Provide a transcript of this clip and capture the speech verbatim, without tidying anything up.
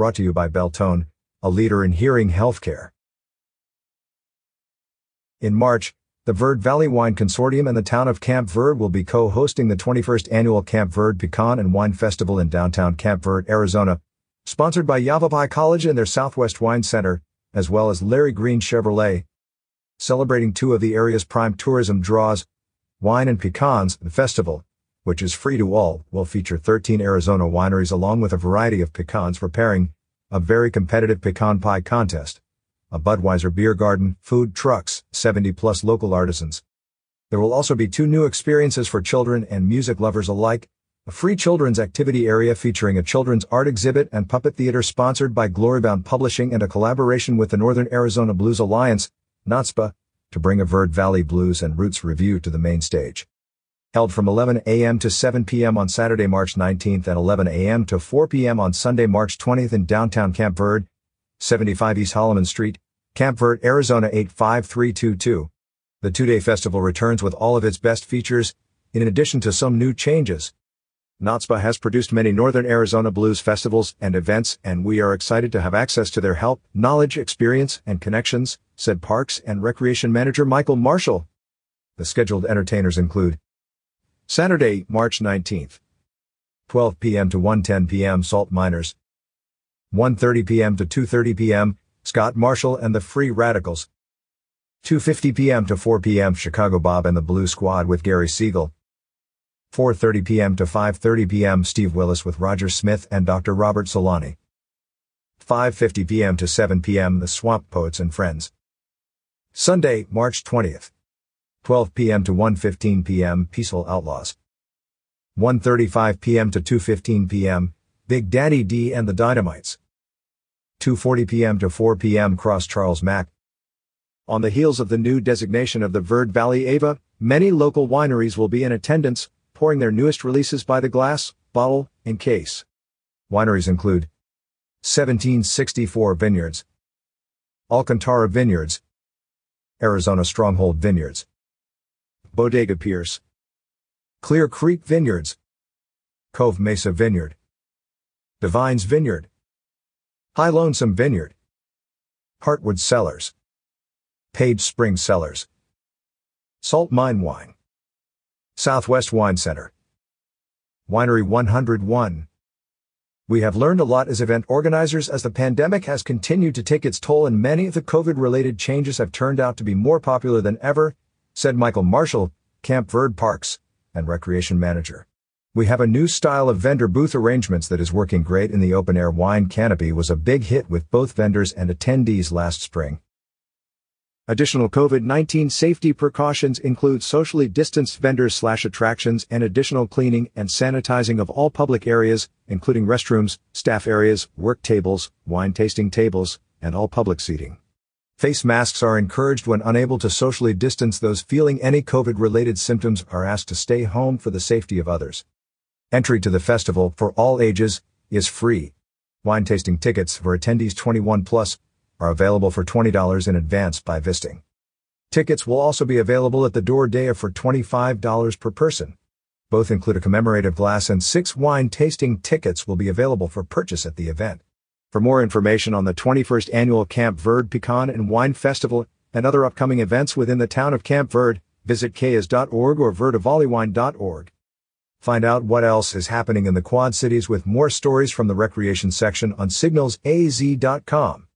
brought to you by Beltone, a leader in hearing healthcare. In March, the Verde Valley Wine Consortium and the town of Camp Verde will be co-hosting the twenty-first annual Camp Verde Pecan and Wine Festival in downtown Camp Verde, Arizona, sponsored by Yavapai College and their Southwest Wine Center, as well as Larry Green Chevrolet. Celebrating two of the area's prime tourism draws, wine and pecans, the festival, which is free to all, will feature thirteen Arizona wineries along with a variety of pecans preparing, a very competitive pecan pie contest, a Budweiser beer garden, food trucks, seventy plus local artisans. There will also be two new experiences for children and music lovers alike, a free children's activity area featuring a children's art exhibit and puppet theater sponsored by Glorybound Publishing and a collaboration with the Northern Arizona Blues Alliance, Notspa, to bring a Verde Valley Blues and Roots review to the main stage. Held from eleven a m to seven p m on Saturday, March nineteenth and eleven a m to four p m on Sunday, March twentieth in downtown Camp Verde, seventy-five East Holloman Street, Camp Verde, Arizona eight five three two two. The two-day festival returns with all of its best features, in addition to some new changes. Notspa has produced many Northern Arizona blues festivals and events, and we are excited to have access to their help, knowledge, experience, and connections, said Parks and Recreation Manager Michael Marshall. The scheduled entertainers include Saturday, March nineteenth, twelve p m to one ten p m Salt Miners, one thirty p m to two thirty p m Scott Marshall and the Free Radicals, two fifty p m to four p m Chicago Bob and the Blue Squad with Gary Siegel, four thirty p m to five thirty p m Steve Willis with Roger Smith and Doctor Robert Solani, five fifty p m to seven p m The Swamp Poets and Friends. Sunday, March twentieth, twelve p m to one fifteen p m Peaceful Outlaws, one thirty-five p m to two fifteen p m Big Daddy D and the Dynamites, two forty p m to four p m Cross Charles Mack. On the heels of the new designation of the Verde Valley Ava, many local wineries will be in attendance, pouring their newest releases by the glass, bottle, and case. Wineries include seventeen sixty-four Vineyards, Alcantara Vineyards, Arizona Stronghold Vineyards, Bodega Pierce, Clear Creek Vineyards, Cove Mesa Vineyard, Divines Vineyard, High Lonesome Vineyard, Heartwood Cellars, Page Spring Cellars, Salt Mine Wine, Southwest Wine Center, Winery one oh one. We have learned a lot as event organizers as the pandemic has continued to take its toll and many of the COVID-related changes have turned out to be more popular than ever, said Michael Marshall, Camp Verde Parks and Recreation Manager. We have a new style of vendor booth arrangements that is working great in the open-air wine canopy was a big hit with both vendors and attendees last spring. Additional COVID nineteen safety precautions include socially distanced vendors slash attractions and additional cleaning and sanitizing of all public areas, including restrooms, staff areas, work tables, wine tasting tables, and all public seating. Face masks are encouraged when unable to socially distance. Those feeling any COVID-related symptoms are asked to stay home for the safety of others. Entry to the festival, for all ages, is free. Wine tasting tickets for attendees twenty-one plus are available for twenty dollars in advance by visiting. Tickets will also be available at the door day for twenty-five dollars per person. Both include a commemorative glass and six wine tasting tickets will be available for purchase at the event. For more information on the twenty-first annual Camp Verde Pecan and Wine Festival and other upcoming events within the town of Camp Verde, visit k a s dot org or verde valley wine dot org. Find out what else is happening in the Quad Cities with more stories from the recreation section on signals a z dot com.